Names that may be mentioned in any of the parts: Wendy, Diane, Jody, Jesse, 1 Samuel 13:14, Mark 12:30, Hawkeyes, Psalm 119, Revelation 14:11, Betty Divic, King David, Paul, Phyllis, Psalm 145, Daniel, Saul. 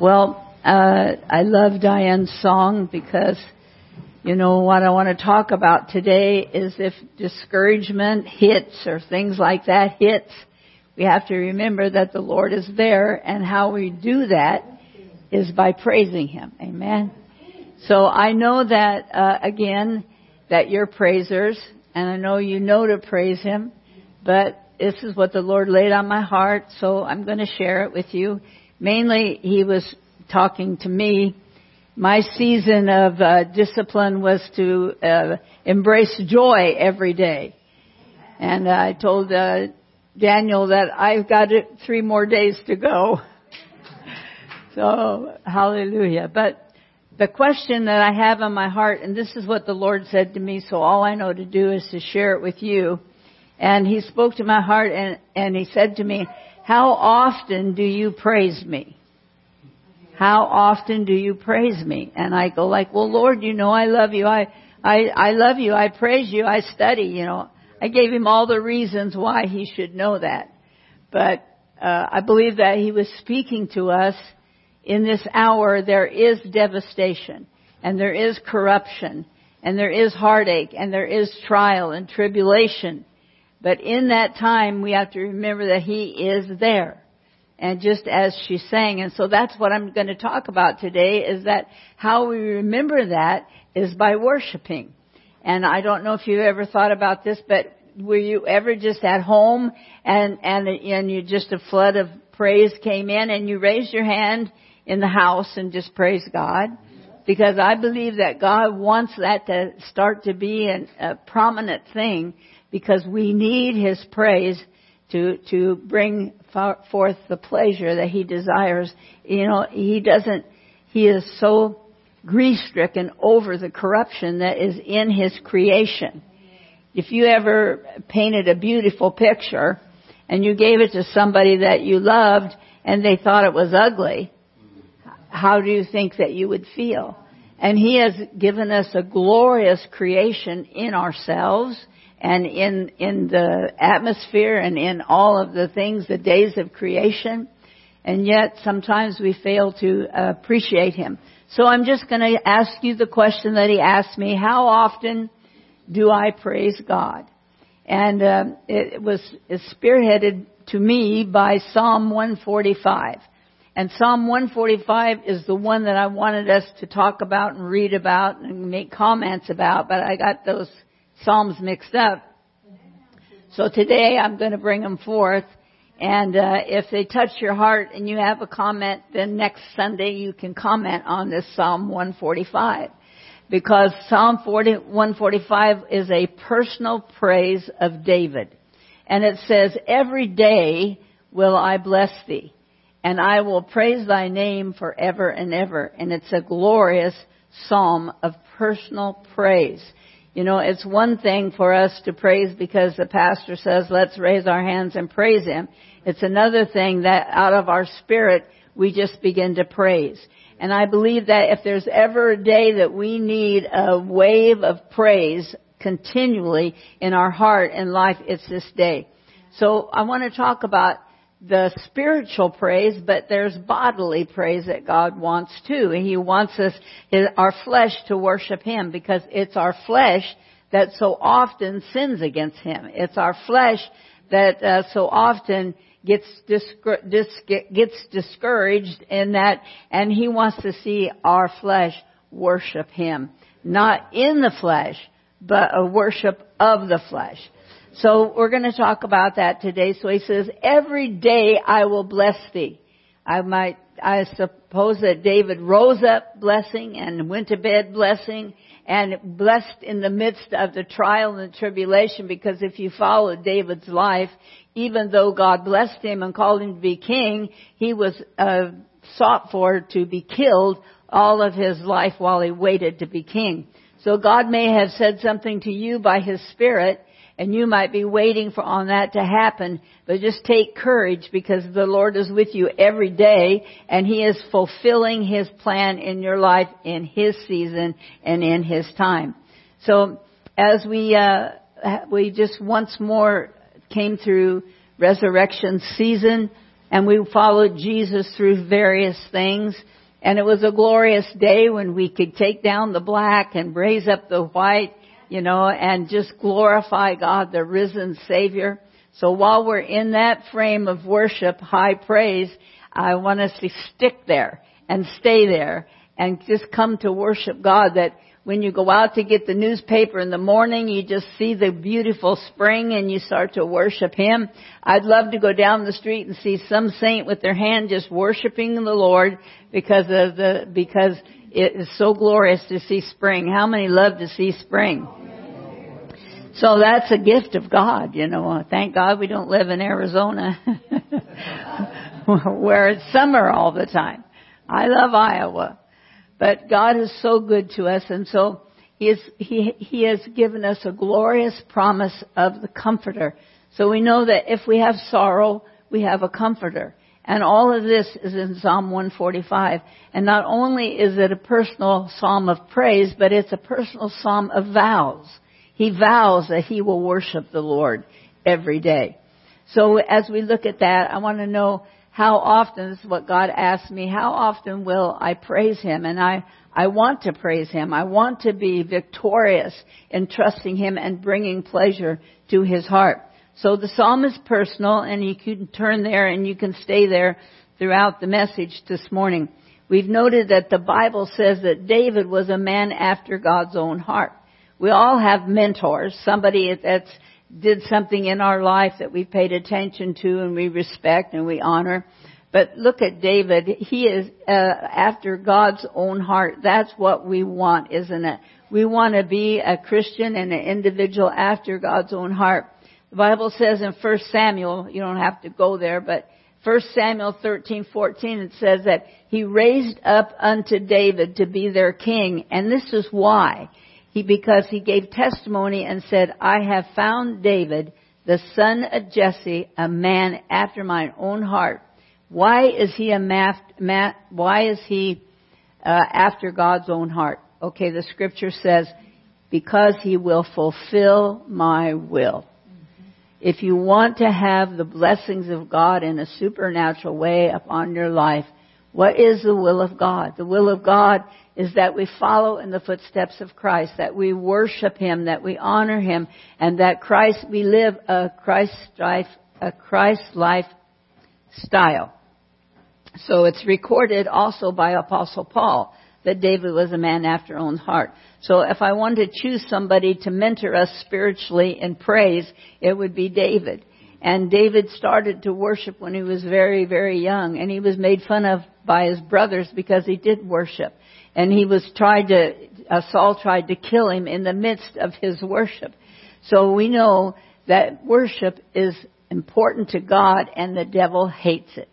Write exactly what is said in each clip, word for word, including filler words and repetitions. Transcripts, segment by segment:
Well, uh, I love Diane's song because, you know, what I want to talk about today is if discouragement hits or things like that hits, we have to remember that the Lord is there, and how we do that is by praising Him. Amen. So I know that, uh, again, that you're praisers, and I know you know to praise Him, but this is what the Lord laid on my heart, so I'm going to share it with you. Mainly, He was talking to me. My season of uh, discipline was to uh, embrace joy every day. And uh, I told uh, Daniel that I've got it three more days to go. So, hallelujah. But the question that I have on my heart, and this is what the Lord said to me, so all I know to do is to share it with you. And He spoke to my heart, and, and He said to me, how often do you praise me? How often do you praise me? And I go like, well, Lord, you know, I love you. I, I, I love you. I praise you. I study, you know. I gave him all the reasons why he should know that. But uh, I believe that he was speaking to us in this hour. There is devastation, and there is corruption, and there is heartache, and there is trial and tribulation. But in that time, we have to remember that He is there. And just as she sang, and so that's what I'm going to talk about today, is that how we remember that is by worshiping. And I don't know if you've ever thought about this, but were you ever just at home and, and, and you just a flood of praise came in, and you raised your hand in the house and just praised God? Because I believe that God wants that to start to be an, a prominent thing, because we need His praise to, to bring forth the pleasure that He desires. You know, He doesn't, He is so grief-stricken over the corruption that is in His creation. If you ever painted a beautiful picture and you gave it to somebody that you loved and they thought it was ugly, how do you think that you would feel? And He has given us a glorious creation in ourselves, and in, in the atmosphere, and in all of the things, the days of creation. And yet sometimes we fail to appreciate Him. So I'm just going to ask you the question that He asked me. How often do I praise God? And uh, it was spearheaded to me by Psalm one forty-five. And Psalm one forty-five is the one that I wanted us to talk about and read about and make comments about. But I got those Psalms mixed up. So today I'm going to bring them forth. And uh, if they touch your heart and you have a comment, then next Sunday you can comment on this Psalm one forty-five. Because Psalm one forty-five is a personal praise of David. And it says, every day will I bless thee, and I will praise thy name forever and ever. And it's a glorious psalm of personal praise. You know, it's one thing for us to praise because the pastor says, let's raise our hands and praise Him. It's another thing that out of our spirit, we just begin to praise. And I believe that if there's ever a day that we need a wave of praise continually in our heart and life, it's this day. So I want to talk about the spiritual praise, but there's bodily praise that God wants too. And He wants us, our flesh, to worship Him, because it's our flesh that so often sins against Him. It's our flesh that uh, so often gets discur- dis- gets discouraged in that, and He wants to see our flesh worship Him. Not in the flesh, but a worship of the flesh. So we're going to talk about that today. So He says, every day I will bless thee. I might, I suppose that David rose up blessing and went to bed blessing, and blessed in the midst of the trial and the tribulation, because if you follow David's life, even though God blessed him and called him to be king, he was uh, sought for to be killed all of his life while he waited to be king. So God may have said something to you by His Spirit, and you might be waiting for on that to happen, but just take courage, because the Lord is with you every day, and He is fulfilling His plan in your life, in His season, and in His time. So as we uh, we just once more came through resurrection season, and we followed Jesus through various things. And it was a glorious day when we could take down the black and raise up the white, you know, and just glorify God, the risen Savior. So while we're in that frame of worship, high praise, I want us to stick there and stay there and just come to worship God. That when you go out to get the newspaper in the morning, you just see the beautiful spring and you start to worship Him. I'd love to go down the street and see some saint with their hand just worshiping the Lord because of the, because it is so glorious to see spring. How many love to see spring? So that's a gift of God, you know. Thank God we don't live in Arizona where it's summer all the time. I love Iowa. But God is so good to us, and so He has, He He has given us a glorious promise of the Comforter. So we know that if we have sorrow, we have a Comforter. And all of this is in Psalm one forty-five. And not only is it a personal psalm of praise, but it's a personal psalm of vows. He vows that he will worship the Lord every day. So as we look at that, I want to know, how often, this is what God asked me, how often will I praise Him? And I, I want to praise Him. I want to be victorious in trusting Him and bringing pleasure to His heart. So the psalm is personal, and you can turn there and you can stay there throughout the message this morning. We've noted that the Bible says that David was a man after God's own heart. We all have mentors, somebody that's did something in our life that we paid attention to and we respect and we honor. But look at David. He is uh, after God's own heart. That's what we want, isn't it? We want to be a Christian and an individual after God's own heart. The Bible says in First Samuel, you don't have to go there, but First Samuel thirteen fourteen, it says that he raised up unto David to be their king. And this is why. He, because he gave testimony and said, I have found David, the son of Jesse, a man after mine own heart. Why is he a math, math, why is he uh, after God's own heart? Okay, the scripture says, because he will fulfill my will. Mm-hmm. If you want to have the blessings of God in a supernatural way upon your life, what is the will of God? The will of God is that we follow in the footsteps of Christ, that we worship Him, that we honor Him, and that Christ, we live a Christ life, a Christ life style. So it's recorded also by Apostle Paul that David was a man after his own heart. So if I wanted to choose somebody to mentor us spiritually in praise, it would be David. And David started to worship when he was very, very young. And he was made fun of by his brothers because he did worship. And he was tried to, uh, Saul tried to kill him in the midst of his worship. So we know that worship is important to God, and the devil hates it.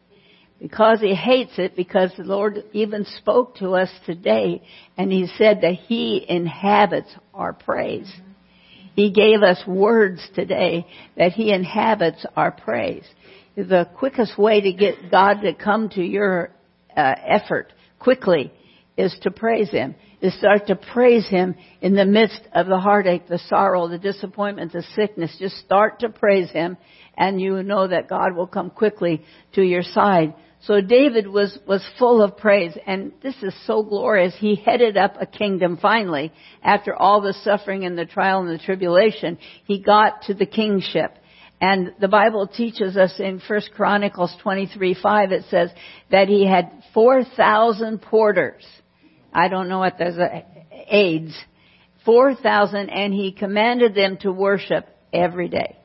Because he hates it, because the Lord even spoke to us today, and He said that He inhabits our praise. He gave us words today that He inhabits our praise. The quickest way to get God to come to your uh, effort quickly is to praise Him, is start to praise Him in the midst of the heartache, the sorrow, the disappointment, the sickness. Just start to praise Him, and you know that God will come quickly to your side. So David was, was full of praise, and this is so glorious. He headed up a kingdom finally. After all the suffering and the trial and the tribulation, he got to the kingship. And the Bible teaches us in First Chronicles twenty-three five, it says that he had four thousand porters. I don't know what those are, aides. four thousand, and he commanded them to worship every day.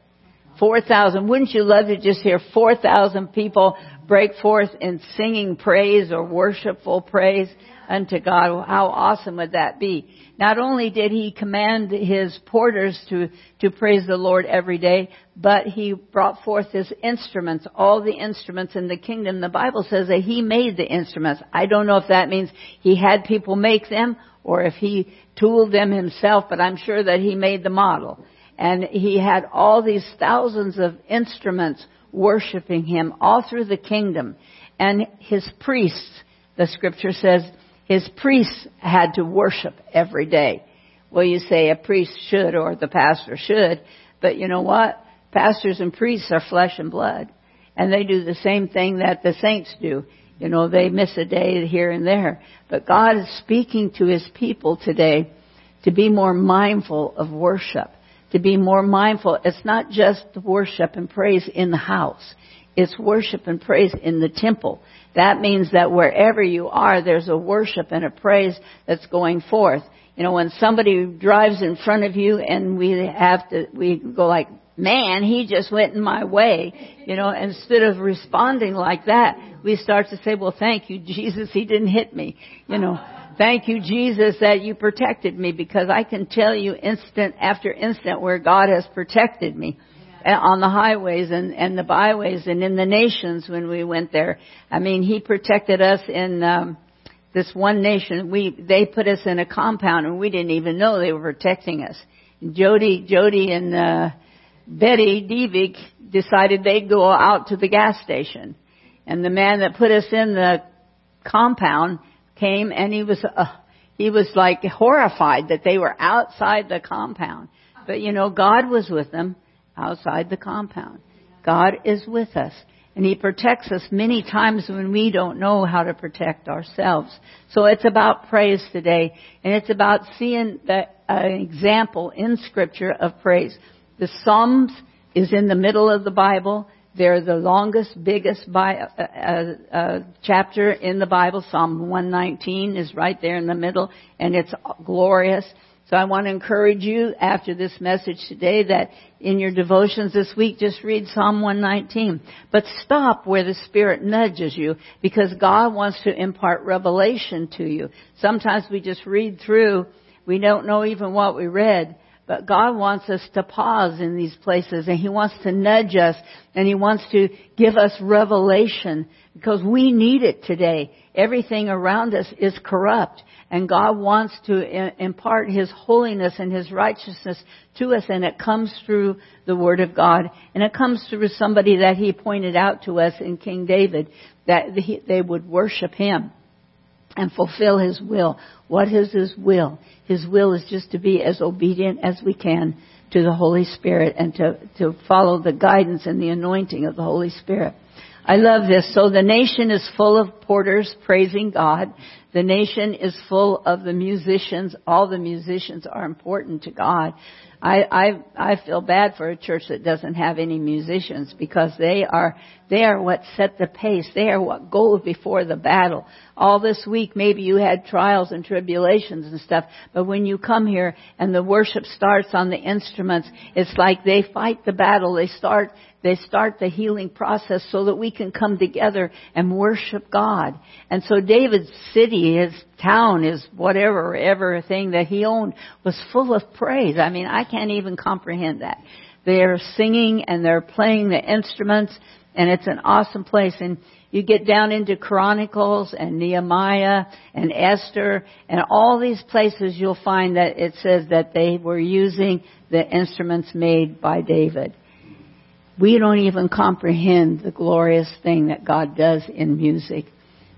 four thousand. Wouldn't you love to just hear four thousand people break forth in singing praise or worshipful praise unto God? How awesome would that be? Not only did he command his porters to, to praise the Lord every day, but he brought forth his instruments, all the instruments in the kingdom. The Bible says that he made the instruments. I don't know if that means he had people make them or if he tooled them himself, but I'm sure that he made the model. And he had all these thousands of instruments worshiping him all through the kingdom. And his priests, the scripture says, his priests had to worship every day. Well, you say a priest should or the pastor should, but you know what? Pastors and priests are flesh and blood. And they do the same thing that the saints do. You know, they miss a day here and there. But God is speaking to his people today to be more mindful of worship, to be more mindful. It's not just worship and praise in the house. It's worship and praise in the temple. That means that wherever you are, there's a worship and a praise that's going forth. You know, when somebody drives in front of you and we have to, we go like, man, he just went in my way. You know, instead of responding like that, we start to say, well, thank you, Jesus, he didn't hit me. You know, thank you, Jesus, that you protected me, because I can tell you instant after instant where God has protected me. On the highways and, and the byways and in the nations when we went there. I mean, he protected us in um, this one nation. We They put us in a compound and we didn't even know they were protecting us. Jody, Jody and uh, Betty Divic decided they'd go out to the gas station. And the man that put us in the compound came and he was uh, he was like horrified that they were outside the compound. But, you know, God was with them. Outside the compound. God is with us. And he protects us many times when we don't know how to protect ourselves. So it's about praise today. And it's about seeing the, uh, an example in Scripture of praise. The Psalms is in the middle of the Bible. They're the longest, biggest bi- uh, uh, uh, chapter in the Bible. Psalm one nineteen is right there in the middle. And it's glorious. So I want to encourage you after this message today that in your devotions this week, just read Psalm one nineteen. But stop where the Spirit nudges you, because God wants to impart revelation to you. Sometimes we just read through. We don't know even what we read. But God wants us to pause in these places, and he wants to nudge us, and he wants to give us revelation, because we need it today. Everything around us is corrupt, and God wants to impart his holiness and his righteousness to us, and it comes through the Word of God. And it comes through somebody that he pointed out to us in King David, that they would worship him and fulfill his will. What is his will? His will is just to be as obedient as we can to the Holy Spirit and to, to follow the guidance and the anointing of the Holy Spirit. I love this. So the nation is full of porters praising God. The nation is full of the musicians. All the musicians are important to God. I, I, I feel bad for a church that doesn't have any musicians, because they are, they are what set the pace. They are what go before the battle. All this week, maybe you had trials and tribulations and stuff, but when you come here and the worship starts on the instruments, it's like they fight the battle. They start, they start the healing process so that we can come together and worship God. And so David's city, his town, his whatever, everything that he owned was full of praise. I mean, I can't even comprehend that. They're singing and they're playing the instruments, and it's an awesome place. And you get down into Chronicles and Nehemiah and Esther and all these places, you'll find that it says that they were using the instruments made by David. We don't even comprehend the glorious thing that God does in music.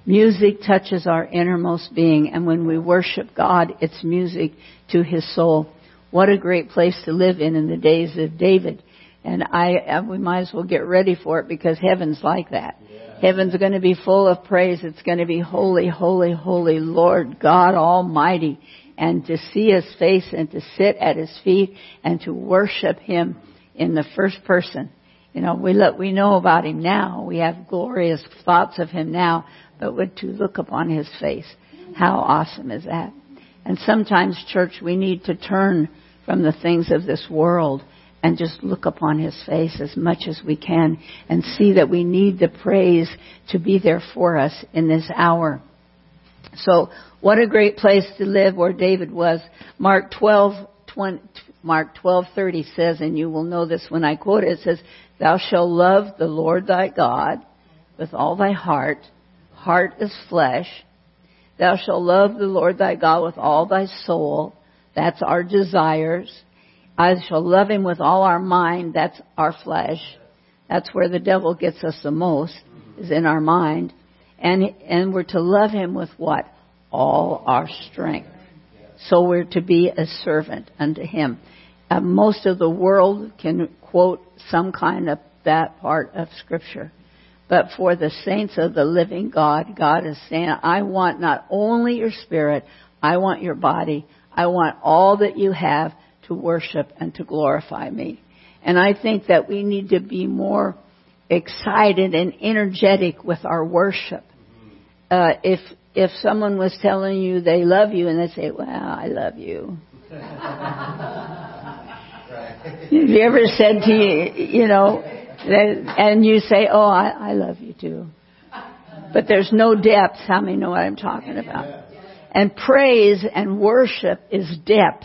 Music touches our innermost being, and when we worship God, it's music to his soul. What a great place to live in in the days of David. And I, we might as well get ready for it, because heaven's like that. Yeah. Heaven's going to be full of praise. It's going to be holy, holy, holy Lord God Almighty. And to see his face and to sit at his feet and to worship him in the first person. You know, we look, we know about him now. We have glorious thoughts of him now. But would to look upon his face. How awesome is that? And sometimes, church, we need to turn from the things of this world and just look upon his face as much as we can, and see that we need the praise to be there for us in this hour. So what a great place to live where David was. Mark twelve, twenty, Mark twelve thirty says, and you will know this when I quote it, it says, thou shalt love the Lord thy God with all thy heart. Heart is flesh. Thou shalt love the Lord thy God with all thy soul. That's our desires. I shall love him with all our mind. That's our flesh. That's where the devil gets us the most, is in our mind. And, and we're to love him with what? All our strength. So we're to be a servant unto him. Uh, most of the world can quote some kind of that part of Scripture. But for the saints of the living God, God is saying, I want not only your spirit, I want your body. I want all that you have to worship and to glorify me. And I think that we need to be more excited and energetic with our worship. Uh, if if someone was telling you they love you and they say, well, I love you. Have you ever said to you, you know, and you say, oh, I, I love you too. But there's no depth. How many know what I'm talking about? And praise and worship is depth.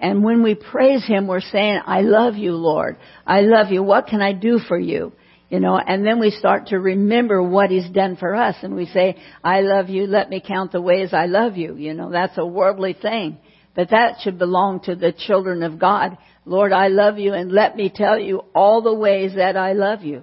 And when we praise him, we're saying, I love you, Lord. I love you. What can I do for you? You know, and then we start to remember what he's done for us. And we say, I love you. Let me count the ways I love you. You know, that's a worldly thing. But that should belong to the children of God. Lord, I love you, and let me tell you all the ways that I love you. Yeah.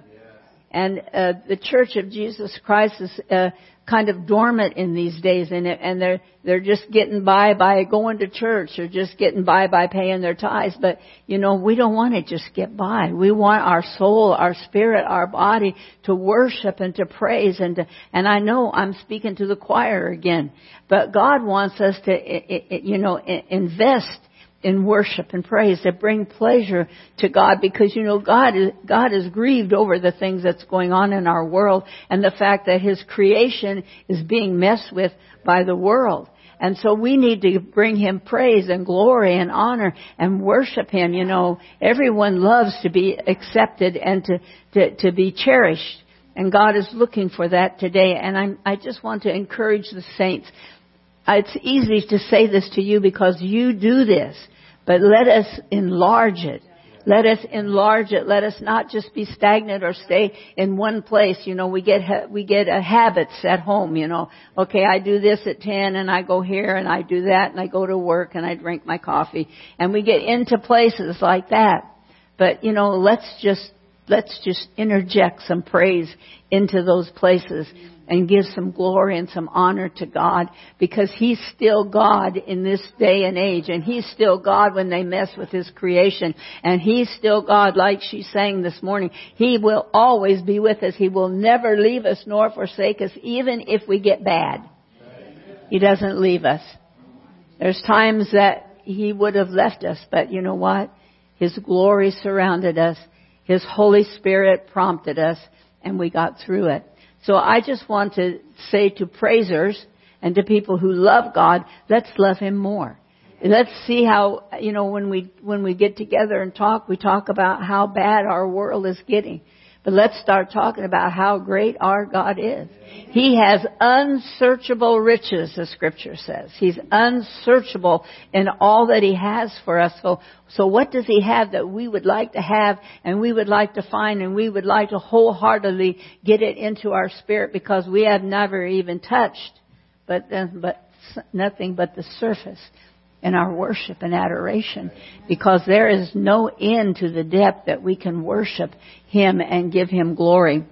And uh, the Church of Jesus Christ is uh, kind of dormant in these days, and and they're they're just getting by by going to church, or just getting by by paying their tithes. But you know, we don't want to just get by. We want our soul, our spirit, our body to worship and to praise and to, and I know I'm speaking to the choir again, but God wants us to it, it, you know invest in worship and praise that bring pleasure to God, because you know God is God is grieved over the things that's going on in our world and the fact that his creation is being messed with by the world. And so we need to bring him praise and glory and honor and worship him. You know, everyone loves to be accepted and to to, to be cherished, and God is looking for that today. And I'm I just want to encourage the saints. It's easy to say this to you because you do this, but let us enlarge it. Let us enlarge it. Let us not just be stagnant or stay in one place. You know, we get ha- we get uh, habits at home, you know. Okay, I do this at ten, and I go here, and I do that, and I go to work, and I drink my coffee. And we get into places like that. But, you know, let's just let's just interject some praise into those places and give some glory and some honor to God, because he's still God in this day and age, and he's still God when they mess with his creation, and he's still God. Like she sang this morning, he will always be with us. He will never leave us nor forsake us, even if we get bad. He doesn't leave us. There's times that he would have left us, but you know what? His glory surrounded us. His Holy Spirit prompted us, and we got through it. So I just want to say to praisers and to people who love God, let's love him more. Let's see how, you know, when we when we get together and talk, we talk about how bad our world is getting. But let's start talking about how great our God is. He has unsearchable riches, the scripture says. He's unsearchable in all that he has for us. So, so what does he have that we would like to have, and we would like to find, and we would like to wholeheartedly get it into our spirit, because we have never even touched but, but nothing but the surface in our worship and adoration, because there is no end to the depth that we can worship him and give him glory.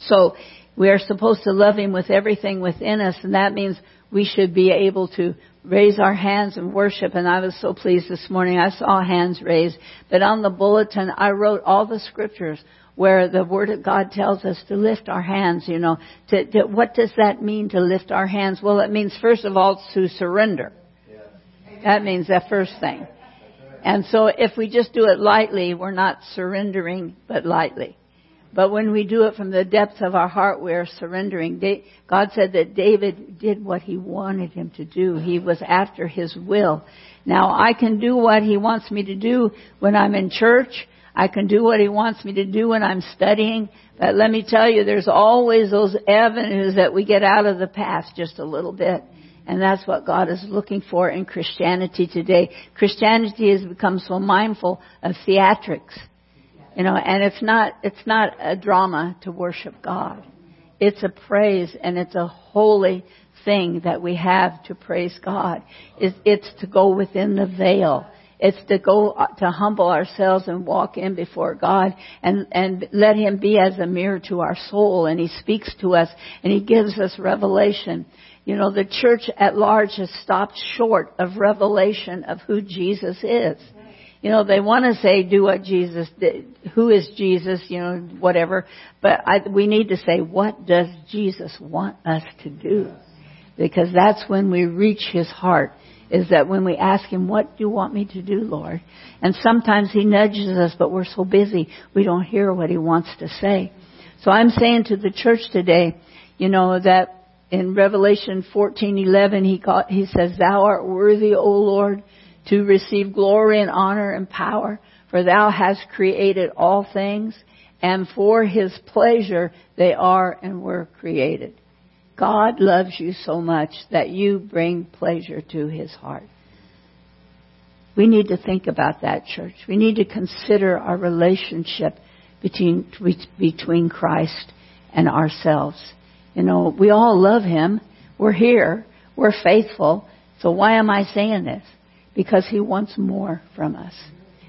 So we are supposed to love him with everything within us, and that means we should be able to raise our hands and worship. And I was so pleased this morning. I saw hands raised, but on the bulletin I wrote all the scriptures where the Word of God tells us to lift our hands, you know. To, to, what does that mean, to lift our hands? Well, it means, first of all, to surrender. That means the first thing. And so if we just do it lightly, we're not surrendering, but lightly. But when we do it from the depths of our heart, we're surrendering. God said that David did what he wanted him to do. He was after his will. Now, I can do what he wants me to do when I'm in church. I can do what he wants me to do when I'm studying. But let me tell you, there's always those avenues that we get out of the path just a little bit. And that's what God is looking for in Christianity today. Christianity has become so mindful of theatrics, you know, and it's not, it's not a drama to worship God. It's a praise, and it's a holy thing that we have to praise God. It's, it's to go within the veil. It's to go, to humble ourselves and walk in before God, and, and let him be as a mirror to our soul. And he speaks to us, and he gives us revelation. You know, the church at large has stopped short of revelation of who Jesus is. You know, they want to say, do what Jesus did. Who is Jesus? You know, whatever. But I, we need to say, what does Jesus want us to do? Because that's when we reach his heart, is that when we ask him, what do you want me to do, Lord? And sometimes he nudges us, but we're so busy, we don't hear what he wants to say. So I'm saying to the church today, you know, that in Revelation fourteen eleven, he, called, he says, Thou art worthy, O Lord, to receive glory and honor and power, for thou hast created all things, and for his pleasure they are and were created. God loves you so much that you bring pleasure to his heart. We need to think about that, church. We need to consider our relationship between, between Christ and ourselves. You know, we all love him. We're here. We're faithful. So why am I saying this? Because he wants more from us.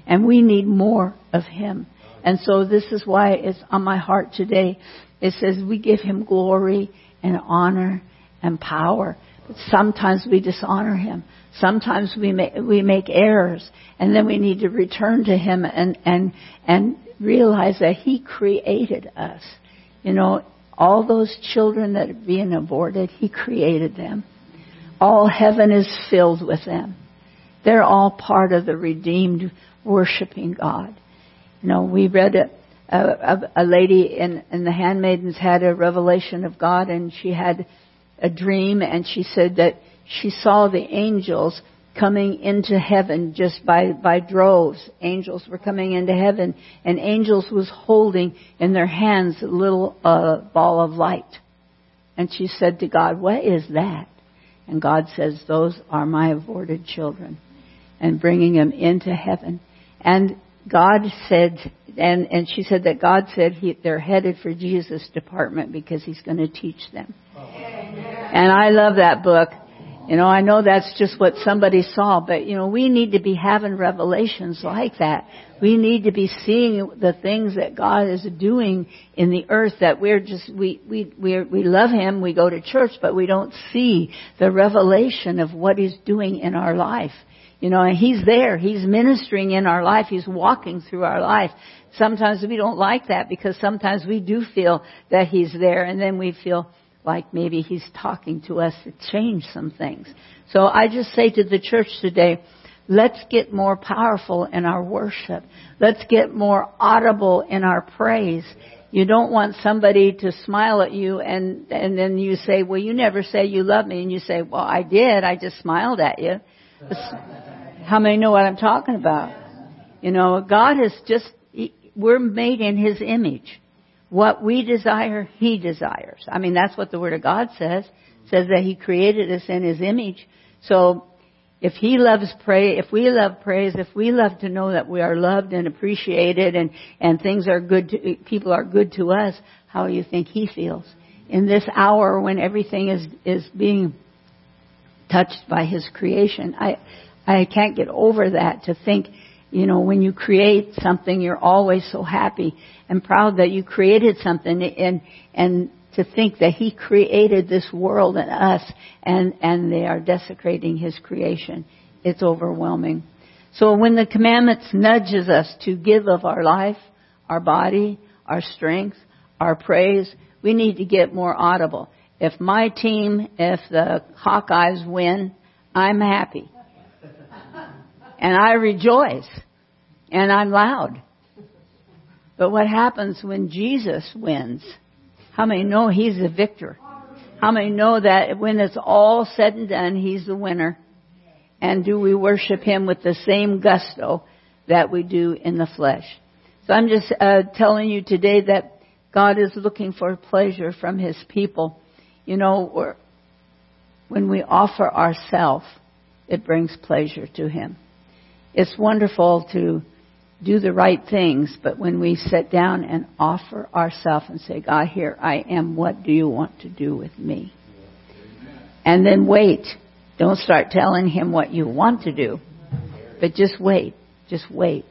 And we need more of him. And so this is why it's on my heart today. It says we give him glory and honor and power. But sometimes we dishonor him. Sometimes we make, we make errors. And then we need to return to him and, and, and realize that he created us. You know, all those children that are being aborted, he created them. All heaven is filled with them. They're all part of the redeemed, worshiping God. You know, we read a, a, a lady in, in the Handmaidens had a revelation of God, and she had a dream, and she said that she saw the angels coming into heaven just by, by droves. Angels were coming into heaven, and angels was holding in their hands a little uh, ball of light. And she said to God, what is that? And God says, those are my aborted children, and bringing them into heaven. And God said, and, and she said that God said he, they're headed for Jesus' department because he's going to teach them. Amen. And I love that book. You know, I know that's just what somebody saw, but, you know, we need to be having revelations like that. We need to be seeing the things that God is doing in the earth, that we're just, we we we we love him, we go to church, but we don't see the revelation of what he's doing in our life. You know, and he's there. He's ministering in our life. He's walking through our life. Sometimes we don't like that because sometimes we do feel that he's there, and then we feel like maybe he's talking to us to change some things. So I just say to the church today, let's get more powerful in our worship. Let's get more audible in our praise. You don't want somebody to smile at you and, and then you say, well, you never say you love me. And you say, well, I did. I just smiled at you. How many know what I'm talking about? You know, God is just, we're made in his image. What we desire, he desires. I mean, that's what the Word of God says. It says that he created us in his image. So if he loves praise, if we love praise, if we love to know that we are loved and appreciated and, and things are good, to, people are good to us, how do you think he feels? In this hour when everything is, is being touched by his creation, I, I can't get over that, to think, you know, when you create something, you're always so happy and proud that you created something, and and to think that he created this world and us, and, and they are desecrating his creation. It's overwhelming. So when the commandments nudges us to give of our life, our body, our strength, our praise, we need to get more audible. If my team, if the Hawkeyes win, I'm happy. And I rejoice, and I'm loud. But what happens when Jesus wins? How many know he's the victor? How many know that when it's all said and done, he's the winner? And do we worship him with the same gusto that we do in the flesh? So I'm just uh, telling you today that God is looking for pleasure from his people. You know, we're, when we offer ourselves, it brings pleasure to him. It's wonderful to do the right things, but when we sit down and offer ourselves and say, God, here I am, what do you want to do with me? And then wait. Don't start telling him what you want to do, but just wait. Just wait.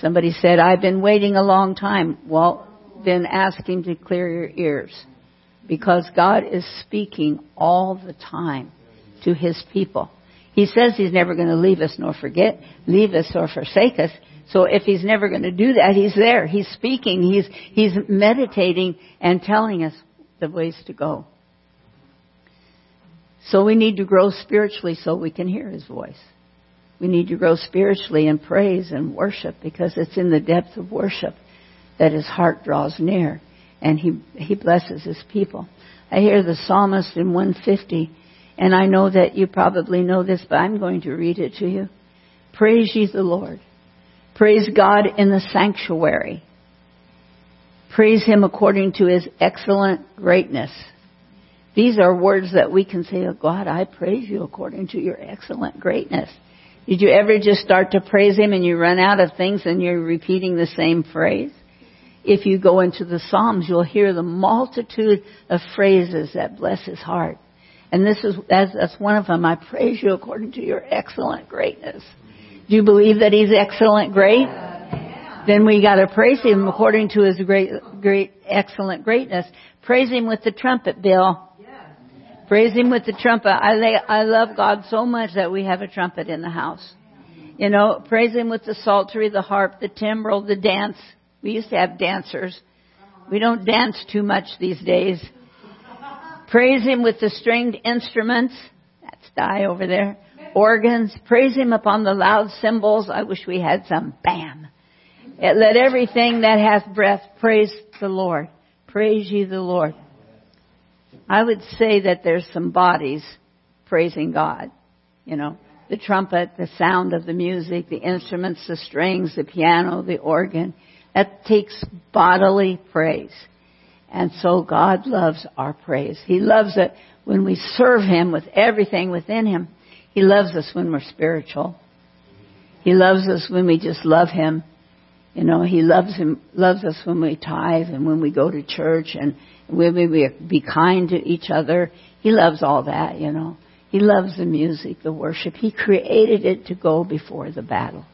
Somebody said, I've been waiting a long time. Well, then ask him to clear your ears, because God is speaking all the time to his people. He says he's never going to leave us nor forget, leave us or forsake us. So if he's never going to do that, he's there. He's speaking. He's, he's meditating and telling us the ways to go. So we need to grow spiritually so we can hear his voice. We need to grow spiritually in praise and worship, because it's in the depth of worship that his heart draws near and he, he blesses his people. I hear the psalmist in one fifty, and I know that you probably know this, but I'm going to read it to you. Praise ye the Lord. Praise God in the sanctuary. Praise him according to his excellent greatness. These are words that we can say, oh God, I praise you according to your excellent greatness. Did you ever just start to praise him and you run out of things and you're repeating the same phrase? If you go into the Psalms, you'll hear the multitude of phrases that bless his heart. And this is, that's one of them. I praise you according to your excellent greatness. Do you believe that he's excellent great? Then we got to praise him according to his great, great, excellent greatness. Praise him with the trumpet, Bill. Praise him with the trumpet. I lay, I love God so much that we have a trumpet in the house. You know, praise him with the psaltery, the harp, the timbrel, the dance. We used to have dancers. We don't dance too much these days. Praise him with the stringed instruments. That's Di over there. Organs. Praise him upon the loud cymbals. I wish we had some. Bam. Let everything that hath breath praise the Lord. Praise ye the Lord. I would say that there's some bodies praising God. You know, the trumpet, the sound of the music, the instruments, the strings, the piano, the organ. That takes bodily praise. And so God loves our praise. He loves it when we serve him with everything within him. He loves us when we're spiritual. He loves us when we just love him. You know, he loves him, loves us when we tithe and when we go to church and when we be kind to each other. He loves all that, you know. He loves the music, the worship. He created it to go before the battle.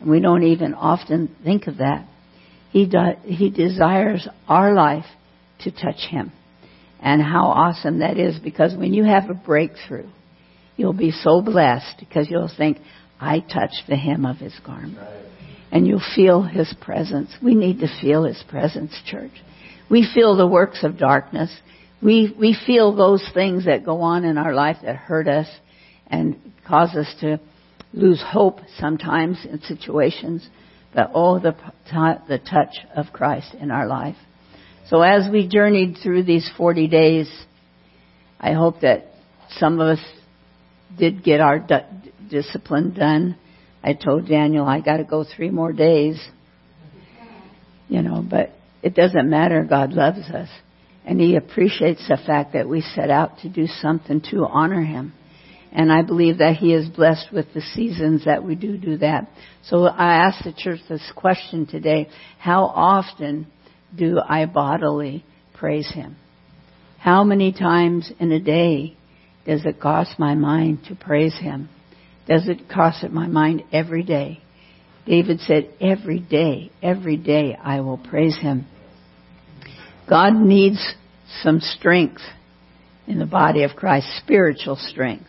And we don't even often think of that. He does, he desires our life to touch him. And how awesome that is, because when you have a breakthrough, you'll be so blessed, because you'll think, I touched the hem of his garment. And you'll feel his presence. We need to feel his presence, church. We feel the works of darkness. We we feel those things that go on in our life that hurt us and cause us to lose hope sometimes in situations. But oh, the the touch of Christ in our life. So as we journeyed through these forty days, I hope that some of us did get our d- discipline done. I told Daniel, I got to go three more days, you know, but it doesn't matter. God loves us, and he appreciates the fact that we set out to do something to honor him. And I believe that he is blessed with the seasons that we do do that. So I asked the church this question today. How often do I bodily praise him? How many times in a day does it cross my mind to praise him? Does it cross my mind every day? David said, every day, every day I will praise him. God needs some strength in the body of Christ, spiritual strength.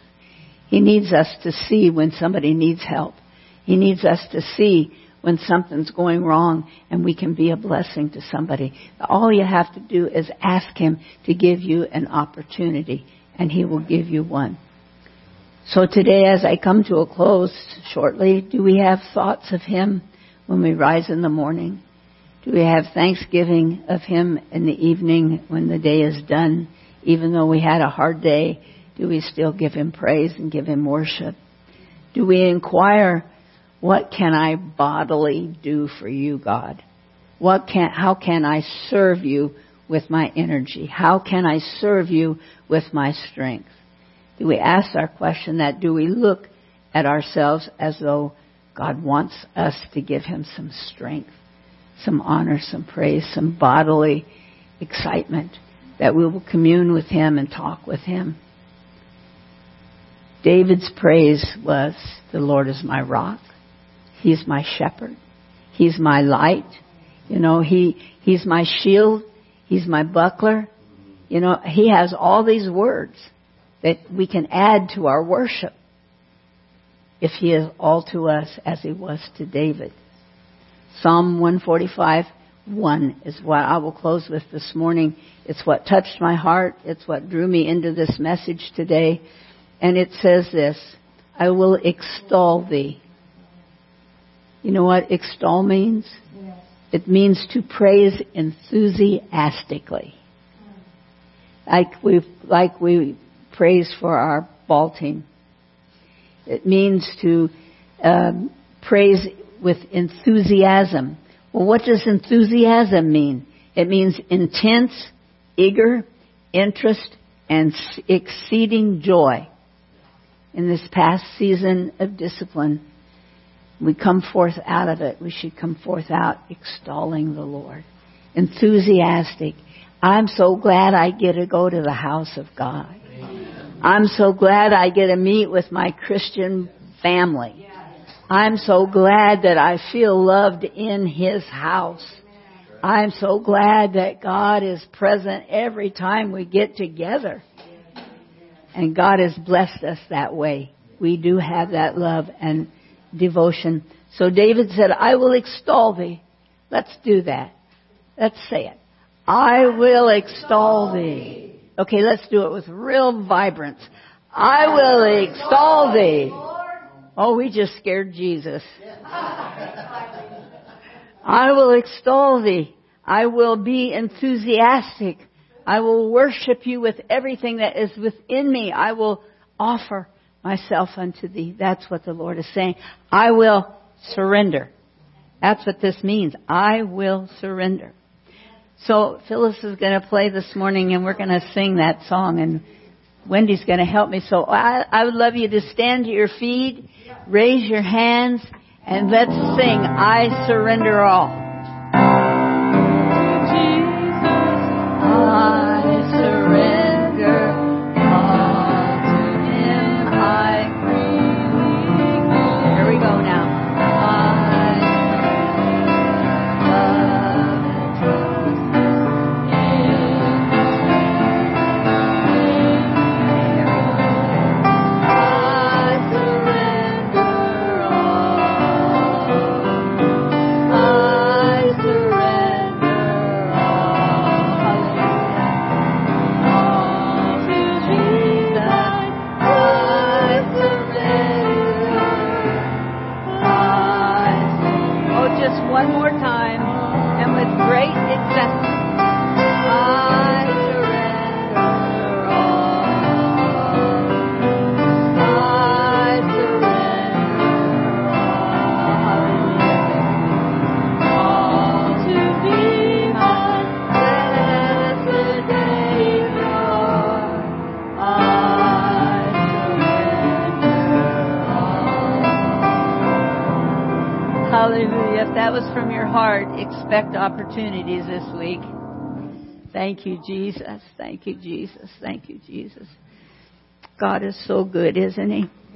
He needs us to see when somebody needs help. He needs us to see when something's going wrong and we can be a blessing to somebody. All you have to do is ask him to give you an opportunity, and he will give you one. So today, as I come to a close shortly, do we have thoughts of him when we rise in the morning? Do we have thanksgiving of him in the evening when the day is done? Even though we had a hard day, do we still give him praise and give him worship? Do we inquire, what can I bodily do for you, God? What can, how can I serve you with my energy? How can I serve you with my strength? Do we ask our question that? Do we look at ourselves as though God wants us to give him some strength, some honor, some praise, some bodily excitement, that we will commune with him and talk with him? David's praise was, the Lord is my rock. He's my shepherd. He's my light. You know, he, he's my shield. He's my buckler. You know, he has all these words that we can add to our worship. if he is all to us as he was to David. Psalm one forty-five, one is what I will close with this morning. It's what touched my heart. It's what drew me into this message today. And it says this, I will extol thee. You know what extol means? Yes. It means to praise enthusiastically. Like we like we praise for our ball team. It means to um, praise with enthusiasm. Well, what does enthusiasm mean? It means intense, eager, interest, and exceeding joy. In this past season of discipline, we come forth out of it. We should come forth out extolling the Lord. Enthusiastic. I'm so glad I get to go to the house of God. Amen. I'm so glad I get to meet with my Christian family. I'm so glad that I feel loved in His house. I'm so glad that God is present every time we get together. And God has blessed us that way. We do have that love and devotion. So David said, I will extol thee. Let's do that. Let's say it. I will extol thee. Okay, let's do it with real vibrance. I will extol thee. Oh, we just scared Jesus. I will extol thee. I will be enthusiastic. I will worship you with everything that is within me. I will offer myself unto thee. That's what the Lord is saying. I will surrender. That's what this means. I will surrender. So Phyllis is going to play this morning, and we're going to sing that song, and Wendy's going to help me. So I, I would love you to stand to your feet, raise your hands, and let's sing, I Surrender All. Expect opportunities this week. Thank you, Jesus. Thank you, Jesus. Thank you, Jesus. God is so good, isn't He?